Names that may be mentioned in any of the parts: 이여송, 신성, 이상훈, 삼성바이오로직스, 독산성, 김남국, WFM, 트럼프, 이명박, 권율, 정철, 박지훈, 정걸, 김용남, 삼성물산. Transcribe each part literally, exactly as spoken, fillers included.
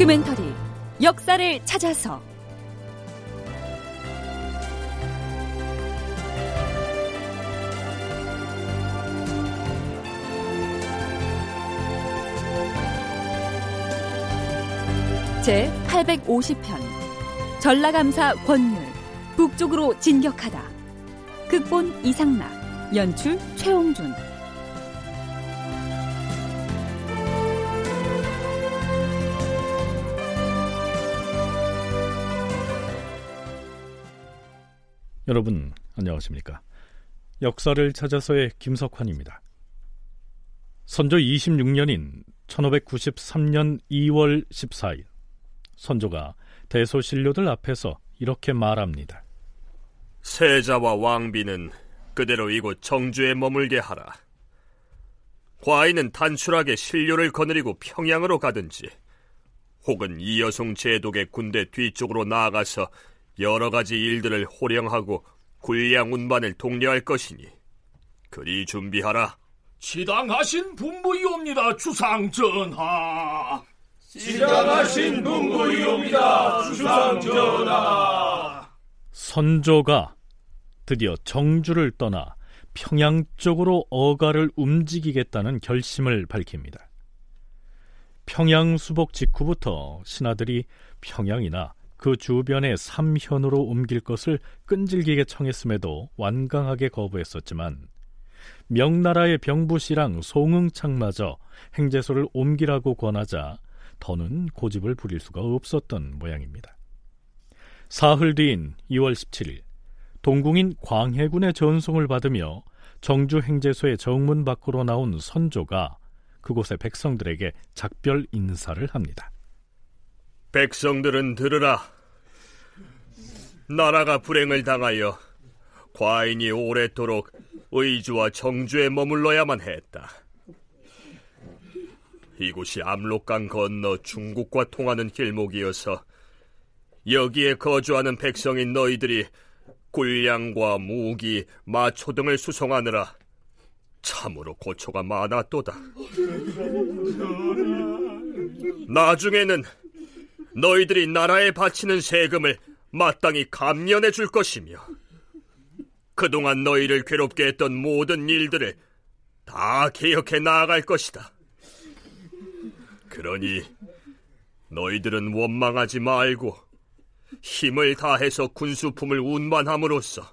다큐멘터리 역사를 찾아서 제팔백오십 편 전라감사 권율 북쪽으로 진격하다. 극본 이상락, 연출 최홍준. 여러분 안녕하십니까? 역사를 찾아서의 김석환입니다. 선조 이십육 년인 천오백구십삼 년 이월 십사 일, 선조가 대소신료들 앞에서 이렇게 말합니다. 세자와 왕비는 그대로 이곳 정주에 머물게 하라. 과인은 단출하게 신료를 거느리고 평양으로 가든지, 혹은 이여송 제독의 군대 뒤쪽으로 나아가서 여러 가지 일들을 호령하고 군량 운반을 독려할 것이니 그리 준비하라. 지당하신 분부이옵니다, 주상전하. 지당하신 분부이옵니다, 주상전하. 선조가 드디어 정주를 떠나 평양 쪽으로 어가를 움직이겠다는 결심을 밝힙니다. 평양 수복 직후부터 신하들이 평양이나 그 주변의 삼현으로 옮길 것을 끈질기게 청했음에도 완강하게 거부했었지만, 명나라의 병부시랑 송응창마저 행제소를 옮기라고 권하자 더는 고집을 부릴 수가 없었던 모양입니다. 사흘 뒤인 이월 십칠 일, 동궁인 광해군의 전송을 받으며 정주 행제소의 정문 밖으로 나온 선조가 그곳의 백성들에게 작별 인사를 합니다. 백성들은 들으라. 나라가 불행을 당하여 과인이 오랫도록 의주와 정주에 머물러야만 했다. 이곳이 압록강 건너 중국과 통하는 길목이어서 여기에 거주하는 백성인 너희들이 군량과 무기, 마초 등을 수송하느라 참으로 고초가 많았도다. 나중에는 너희들이 나라에 바치는 세금을 마땅히 감면해 줄 것이며, 그동안 너희를 괴롭게 했던 모든 일들을 다 개혁해 나아갈 것이다. 그러니 너희들은 원망하지 말고 힘을 다해서 군수품을 운반함으로써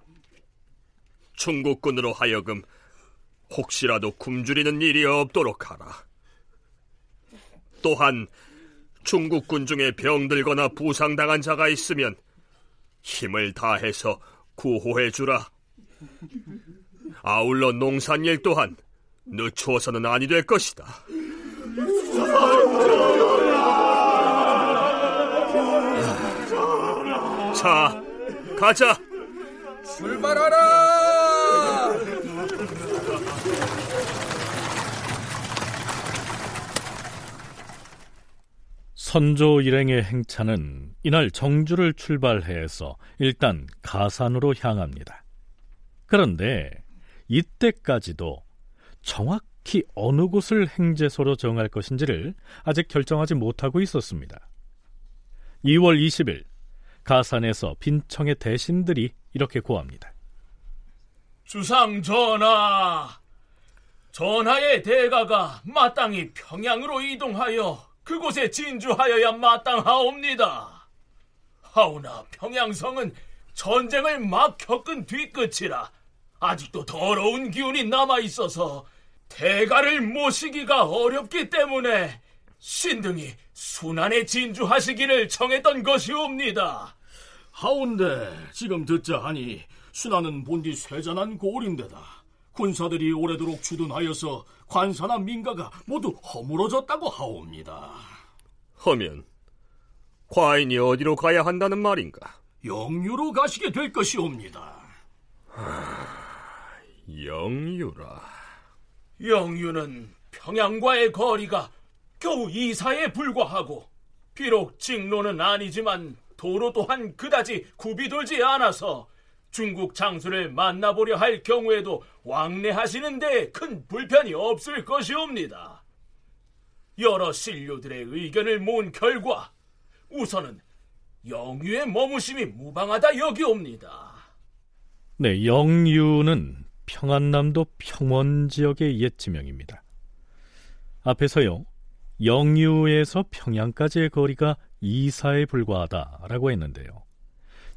중국군으로 하여금 혹시라도 굶주리는 일이 없도록 하라. 또한 중국군 중에 병들거나 부상당한 자가 있으면 힘을 다해서 구호해주라. 아울러 농산일 또한 늦추어서는 아니 될 것이다. 자, 가자. 출발하라. 선조 일행의 행차는 이날 정주를 출발해서 일단 가산으로 향합니다. 그런데 이때까지도 정확히 어느 곳을 행제소로 정할 것인지를 아직 결정하지 못하고 있었습니다. 이월 이십 일, 가산에서 빈청의 대신들이 이렇게 고합니다. 주상전하, 전하의 대가가 마땅히 평양으로 이동하여 그곳에 진주하여야 마땅하옵니다. 하오나 평양성은 전쟁을 막 겪은 뒤끝이라 아직도 더러운 기운이 남아있어서 대가를 모시기가 어렵기 때문에 신등이 순안에 진주하시기를 청했던 것이옵니다. 하온데 지금 듣자 하니 순안은 본디 쇠잔한 고을인데다 군사들이 오래도록 주둔하여서 관사나 민가가 모두 허물어졌다고 하옵니다. 허면 과인이 어디로 가야 한다는 말인가? 영유로 가시게 될 것이옵니다. 하... 영유라. 영유는 평양과의 거리가 겨우 이사에 불과하고, 비록 직로는 아니지만 도로 또한 그다지 굽이 돌지 않아서 중국 장수를 만나보려 할 경우에도 왕래하시는 데 큰 불편이 없을 것이옵니다. 여러 신료들의 의견을 모은 결과 우선은 영유의 머무심이 무방하다 여기옵니다. 네, 영유는 평안남도 평원지역의 옛 지명입니다. 앞에서요, 영유에서 평양까지의 거리가 이사에 불과하다라고 했는데요,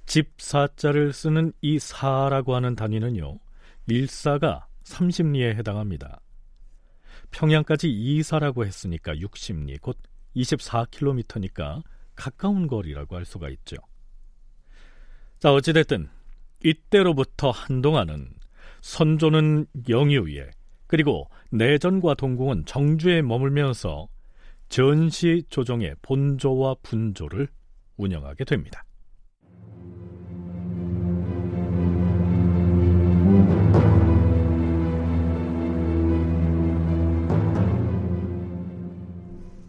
집사자를 쓰는 이 사라고 하는 단위는요, 일사가 삼십 리에 해당합니다. 평양까지 이사라고 했으니까 육십 리, 곧 이십사 킬로미터니까 가까운 거리라고 할 수가 있죠. 자, 어찌됐든 이때로부터 한동안은 선조는 영유에, 그리고 내전과 동궁은 정주에 머물면서 전시 조정의 본조와 분조를 운영하게 됩니다.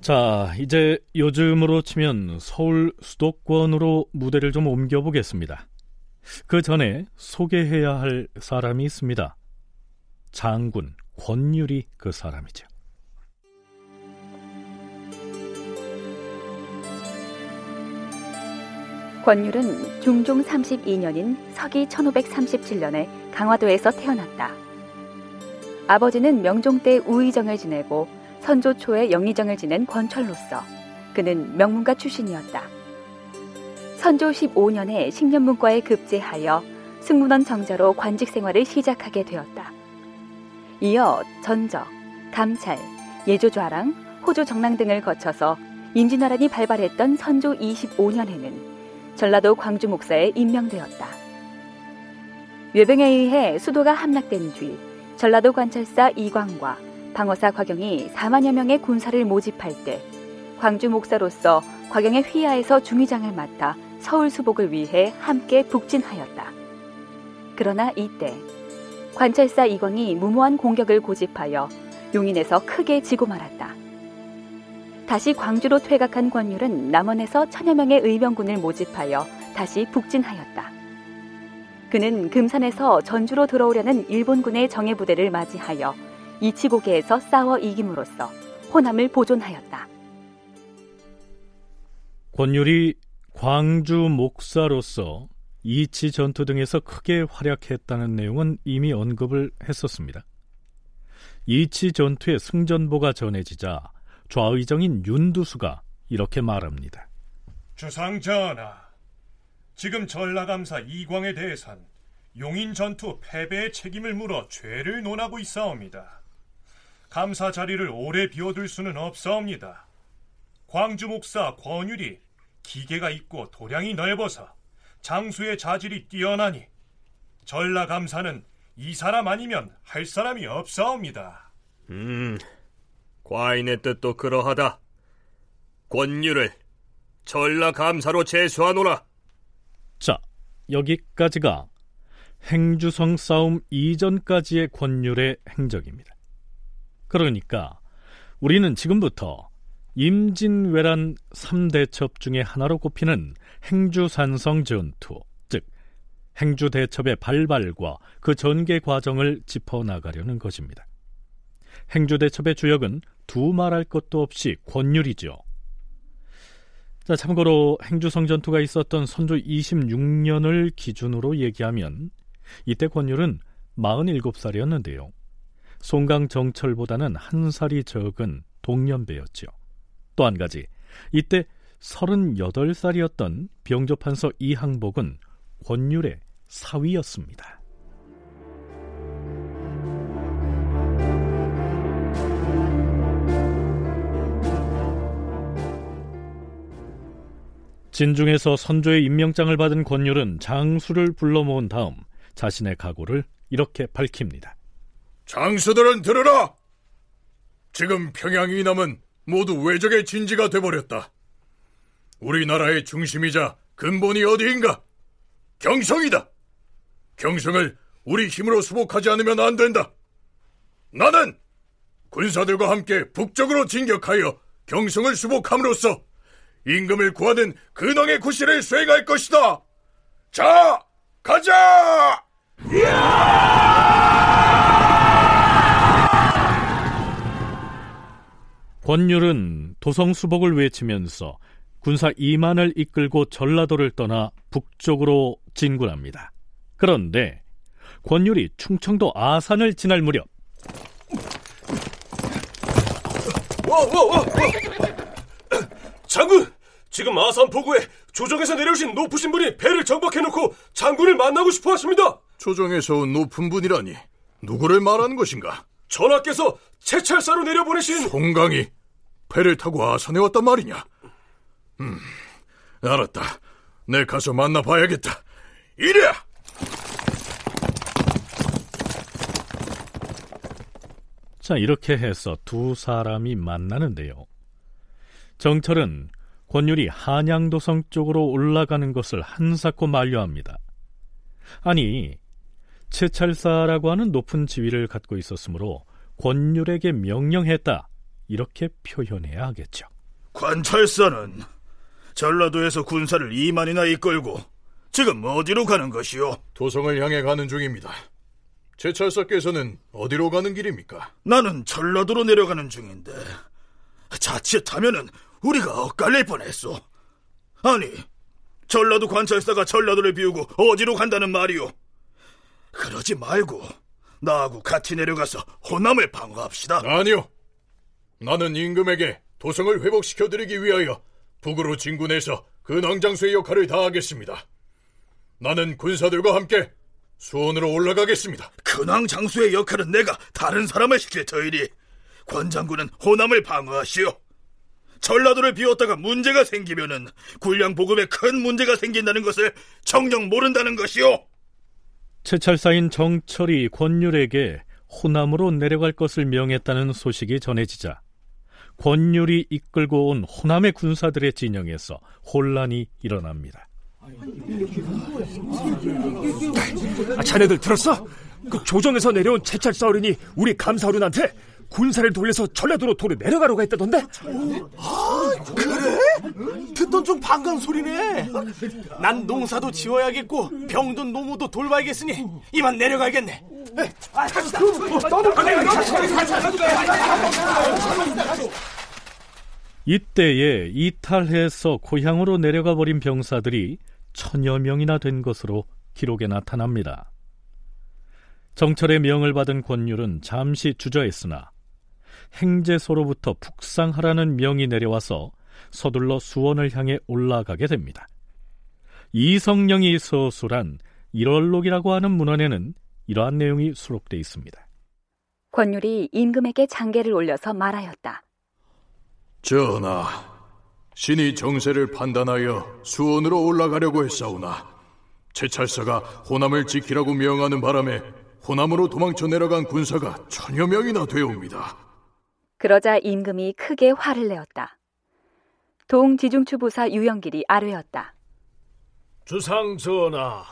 자, 이제 요즘으로 치면 서울 수도권으로 무대를 좀 옮겨보겠습니다. 그 전에 소개해야 할 사람이 있습니다. 장군 권율이 그 사람이죠. 권율은 중종 삼십이 년인 서기 천오백삼십칠 년에 강화도에서 태어났다. 아버지는 명종 때 우의정을 지내고 선조 초에 영의정을 지낸 권철로서 그는 명문가 출신이었다. 선조 십오 년에 식년문과에 급제하여 승문원 정자로 관직 생활을 시작하게 되었다. 이어 전적, 감찰, 예조좌랑, 호조정랑 등을 거쳐서 임진왜란이 발발했던 선조 이십오 년에는 전라도 광주 목사에 임명되었다. 외병에 의해 수도가 함락된 뒤 전라도 관찰사 이광과 방어사 곽영이 사만여 명의 군사를 모집할 때 광주 목사로서 곽영의 휘하에서 중의장을 맡아 서울 수복을 위해 함께 북진하였다. 그러나 이때 관찰사 이광이 무모한 공격을 고집하여 용인에서 크게 지고 말았다. 다시 광주로 퇴각한 권율은 남원에서 천여 명의 의병군을 모집하여 다시 북진하였다. 그는 금산에서 전주로 들어오려는 일본군의 정예부대를 맞이하여 이치고개에서 싸워 이김으로써 호남을 보존하였다. 권율이 광주 목사로서 이치 전투 등에서 크게 활약했다는 내용은 이미 언급을 했었습니다. 이치 전투의 승전보가 전해지자 좌의정인 윤두수가 이렇게 말합니다. 주상전하, 지금 전라감사 이광에 대해선 용인 전투 패배의 책임을 물어 죄를 논하고 있사옵니다. 감사 자리를 오래 비워둘 수는 없사옵니다. 광주 목사 권율이 기계가 있고 도량이 넓어서 장수의 자질이 뛰어나니 전라감사는 이 사람 아니면 할 사람이 없사옵니다. 음... 과인의 뜻도 그러하다. 권율을 전라감사로 제수하노라. 자, 여기까지가 행주성 싸움 이전까지의 권율의 행적입니다. 그러니까 우리는 지금부터 임진왜란 삼 대첩 중에 하나로 꼽히는 행주산성 전투, 즉 행주대첩의 발발과 그 전개 과정을 짚어나가려는 것입니다. 행주대첩의 주역은 두 말할 것도 없이 권율이죠. 자, 참고로 행주성 전투가 있었던 선조 이십육 년을 기준으로 얘기하면 이때 권율은 마흔일곱 살이었는데요. 송강 정철보다는 한 살이 적은 동년배였죠. 또 한 가지, 이때 서른여덟 살이었던 병조판서 이항복은 권율의 사위였습니다. 진중에서 선조의 임명장을 받은 권율은 장수를 불러 모은 다음 자신의 각오를 이렇게 밝힙니다. 장수들은 들으라! 지금 평양 이남은 모두 외적의 진지가 되어버렸다. 우리나라의 중심이자 근본이 어디인가? 경성이다! 경성을 우리 힘으로 수복하지 않으면 안 된다. 나는 군사들과 함께 북쪽으로 진격하여 경성을 수복함으로써 임금을 구하는 근왕의 구실을 수행할 것이다. 자, 가자! 권율은 도성수복을 외치면서 군사 이만을 이끌고 전라도를 떠나 북쪽으로 진군합니다. 그런데 권율이 충청도 아산을 지날 무렵 어, 어, 어, 어. 장군! 지금 아산 포구에 조정에서 내려오신 높으신 분이 배를 정박해놓고 장군을 만나고 싶어 하십니다. 조정에서 온 높은 분이라니 누구를 말하는 것인가? 전하께서 채찰사로 내려보내신 송강이 배를 타고 아산에 왔단 말이냐? 음, 알았다. 내 가서 만나봐야겠다. 이리야! 자, 이렇게 해서 두 사람이 만나는데요. 정철은 권율이 한양도성 쪽으로 올라가는 것을 한사코 만류합니다. 아니, 채찰사라고 하는 높은 지위를 갖고 있었으므로 권율에게 명령했다, 이렇게 표현해야 하겠죠. 관찰사는 전라도에서 군사를 이만이나 이끌고 지금 어디로 가는 것이오? 도성을 향해 가는 중입니다. 제찰사께서는 어디로 가는 길입니까? 나는 전라도로 내려가는 중인데 자칫하면은 우리가 엇갈릴 뻔했소. 아니, 전라도 관찰사가 전라도를 비우고 어디로 간다는 말이오? 그러지 말고 나하고 같이 내려가서 호남을 방어합시다. 아니요, 나는 임금에게 도성을 회복시켜드리기 위하여 북으로 진군해서 근왕장수의 역할을 다하겠습니다. 나는 군사들과 함께 수원으로 올라가겠습니다. 근왕장수의 역할은 내가 다른 사람을 시킬 터이니 권장군은 호남을 방어하시오. 전라도를 비웠다가 문제가 생기면은 군량 보급에 큰 문제가 생긴다는 것을 정녕 모른다는 것이오. 채찰사인 정철이 권율에게 호남으로 내려갈 것을 명했다는 소식이 전해지자 권율이 이끌고 온 호남의 군사들의 진영에서 혼란이 일어납니다. 아, 자네들 들었어? 그 조정에서 내려온 채찰사 어른이 우리 감사어른한테 군사를 돌려서 전라도로 도로 내려가려고 했다던데? 아, 그래? 듣던 좀 반가운 소리네. 난 농사도 지어야겠고 병도 노모도 돌봐야겠으니 이만 내려가야겠네. 아, 갑시다. 이때에 이탈해서 고향으로 내려가 버린 병사들이 천여 명이나 된 것으로 기록에 나타납니다. 정철의 명을 받은 권율은 잠시 주저했으나 행제소로부터 북상하라는 명이 내려와서 서둘러 수원을 향해 올라가게 됩니다. 이성령이 서술한 일월록이라고 하는 문헌에는 이러한 내용이 수록되어 있습니다. 권율이 임금에게 장계를 올려서 말하였다. 전하, 신이 정세를 판단하여 수원으로 올라가려고 했사오나 제찰사가 호남을 지키라고 명하는 바람에 호남으로 도망쳐 내려간 군사가 천여 명이나 되옵니다. 그러자 임금이 크게 화를 내었다. 동지중추 부사 유영길이 아뢰었다. 주상 전하,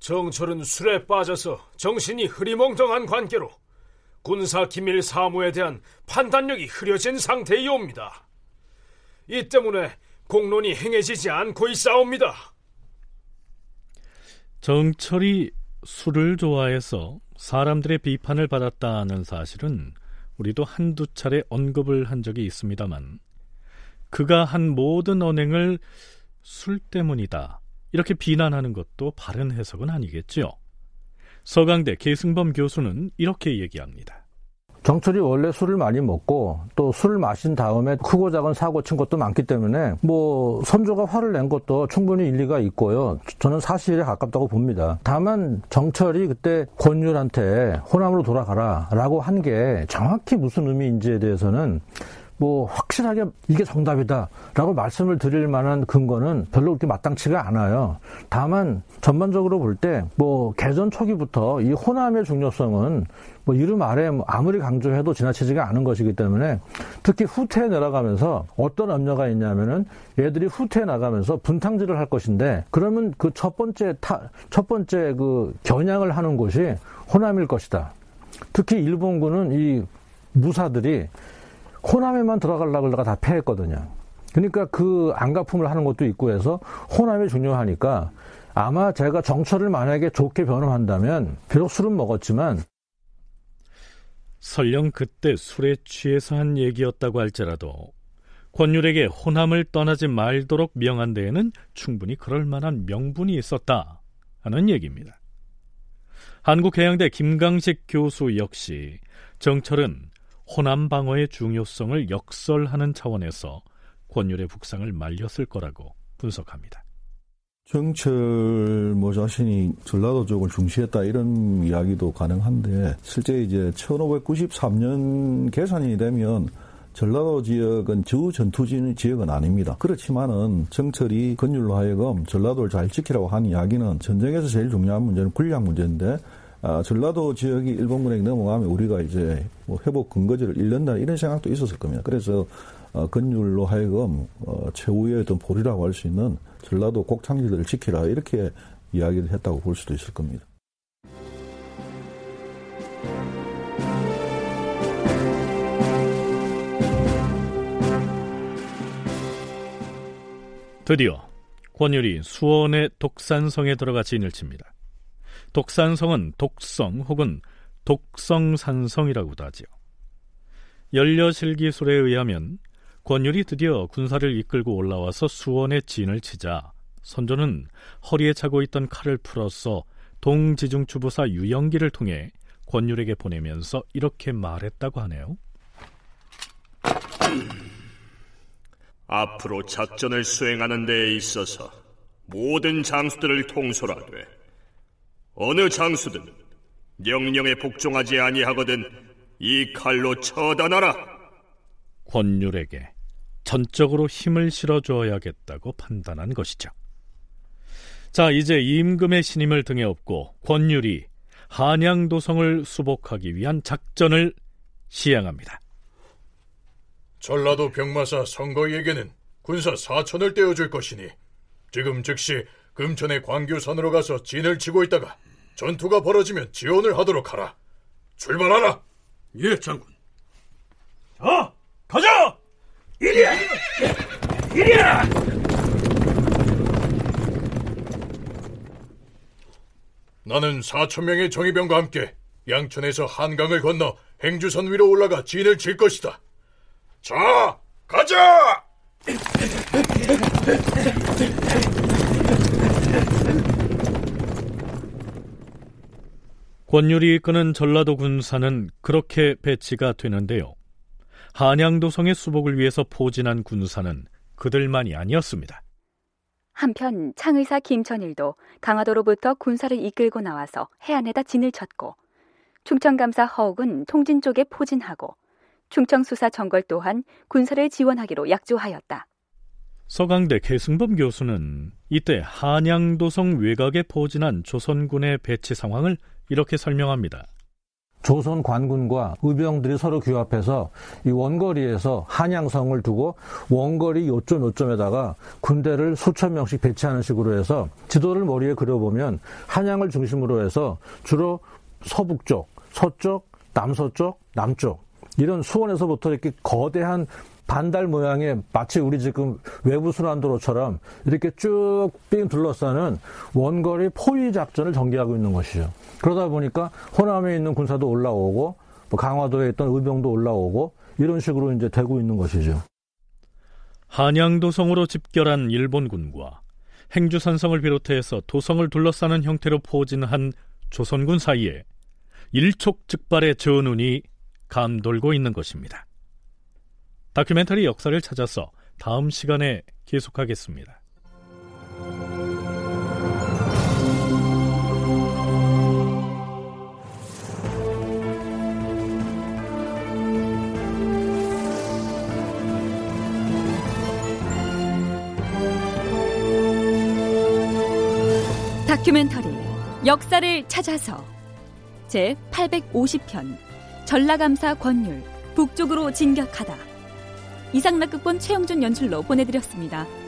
정철은 술에 빠져서 정신이 흐리멍텅한 관계로 군사 기밀 사무에 대한 판단력이 흐려진 상태이옵니다. 이 때문에 공론이 행해지지 않고 있사옵니다. 정철이 술을 좋아해서 사람들의 비판을 받았다는 사실은 우리도 한두 차례 언급을 한 적이 있습니다만, 그가 한 모든 언행을 술 때문이다, 이렇게 비난하는 것도 바른 해석은 아니겠죠. 서강대 계승범 교수는 이렇게 얘기합니다. 정철이 원래 술을 많이 먹고 또 술을 마신 다음에 크고 작은 사고 친 것도 많기 때문에 뭐 선조가 화를 낸 것도 충분히 일리가 있고요. 저는 사실에 가깝다고 봅니다. 다만 정철이 그때 권율한테 호남으로 돌아가라 라고 한 게 정확히 무슨 의미인지에 대해서는 뭐 확실하게 이게 정답이다 라고 말씀을 드릴 만한 근거는 별로 그렇게 마땅치가 않아요. 다만 전반적으로 볼 때 뭐 개전 초기부터 이 호남의 중요성은 뭐 이름 아래 아무리 강조해도 지나치지가 않은 것이기 때문에, 특히 후퇴에 내려가면서 어떤 염려가 있냐면은 얘들이 후퇴에 나가면서 분탕질을 할 것인데, 그러면 그 첫 번째 타, 첫 번째 그 겨냥을 하는 곳이 호남일 것이다. 특히 일본군은 이 무사들이 호남에만 들어가려고 하다가 다 패했거든요. 그러니까 그 안가품을 하는 것도 있고 해서 호남이 중요하니까 아마 제가 정철을 만약에 좋게 변호한다면 비록 술은 먹었지만 설령 그때 술에 취해서 한 얘기였다고 할지라도 권율에게 호남을 떠나지 말도록 명한 데에는 충분히 그럴 만한 명분이 있었다 하는 얘기입니다. 한국해양대 김강식 교수 역시 정철은 호남 방어의 중요성을 역설하는 차원에서 권율의 북상을 말렸을 거라고 분석합니다. 정철 뭐 자신이 전라도 쪽을 중시했다 이런 이야기도 가능한데, 실제 이제 천오백구십삼 년 개산이 되면 전라도 지역은 주 전투지 지역은 아닙니다. 그렇지만은 정철이 권율로 하여금 전라도를 잘 지키라고 하는 이야기는 전쟁에서 제일 중요한 문제는 군량 문제인데, 아, 전라도 지역이 일본군에게 넘어가면 우리가 이제 뭐 회복 근거지를 잃는다 이런 생각도 있었을 겁니다. 그래서 어, 권율로 하여금 어, 최후의 어떤 볼이라고 할 수 있는 전라도 곡창지들을 지키라 이렇게 이야기를 했다고 볼 수도 있을 겁니다. 드디어 권율이 수원의 독산성에 들어가 진을 칩니다. 독산성은 독성 혹은 독성산성이라고도 하지요. 연려실기술에 의하면 권율이 드디어 군사를 이끌고 올라와서 수원에 진을 치자 선조는 허리에 차고 있던 칼을 풀어서 동지중추부사 유영기를 통해 권율에게 보내면서 이렇게 말했다고 하네요. 앞으로 작전을 수행하는 데에 있어서 모든 장수들을 통솔하되 어느 장수든 명령에 복종하지 아니하거든 이 칼로 처단하라. 권율에게 전적으로 힘을 실어줘야겠다고 판단한 것이죠. 자, 이제 임금의 신임을 등에 업고 권율이 한양도성을 수복하기 위한 작전을 시행합니다. 전라도 병마사 성거에게는 군사 사천을 떼어줄 것이니 지금 즉시 금천의 광교산으로 가서 진을 치고 있다가 전투가 벌어지면 지원을 하도록 하라. 출발하라. 예, 장군. 자, 가자. 이리야, 이리야. 나는 사천 명의 정예병과 함께 양천에서 한강을 건너 행주선 위로 올라가 진을 칠 것이다. 자, 가자. 권율이 이끄는 전라도 군사는 그렇게 배치가 되는데요. 한양도성의 수복을 위해서 포진한 군사는 그들만이 아니었습니다. 한편 창의사 김천일도 강화도로부터 군사를 이끌고 나와서 해안에다 진을 쳤고, 충청감사 허욱은 통진 쪽에 포진하고, 충청수사 정걸 또한 군사를 지원하기로 약조하였다. 서강대 계승범 교수는 이때 한양도성 외곽에 포진한 조선군의 배치 상황을 이렇게 설명합니다. 조선 관군과 의병들이 서로 규합해서 이 원거리에서 한양성을 두고 원거리 요점 요점에다가 군대를 수천 명씩 배치하는 식으로 해서 지도를 머리에 그려보면 한양을 중심으로 해서 주로 서북쪽, 서쪽, 남서쪽, 남쪽 이런 수원에서부터 이렇게 거대한 반달 모양의 마치 우리 지금 외부 순환도로처럼 이렇게 쭉 빙 둘러싸는 원거리 포위 작전을 전개하고 있는 것이죠. 그러다 보니까 호남에 있는 군사도 올라오고 뭐 강화도에 있던 의병도 올라오고 이런 식으로 이제 되고 있는 것이죠. 한양도성으로 집결한 일본군과 행주산성을 비롯해서 도성을 둘러싸는 형태로 포진한 조선군 사이에 일촉즉발의 전운이 감돌고 있는 것입니다. 다큐멘터리 역사를 찾아서 다음 시간에 계속하겠습니다. 다큐멘터리 역사를 찾아서 제팔백오십 편 전라감사 권율 북쪽으로 진격하다. 이상락극본 최영준 연출로 보내드렸습니다.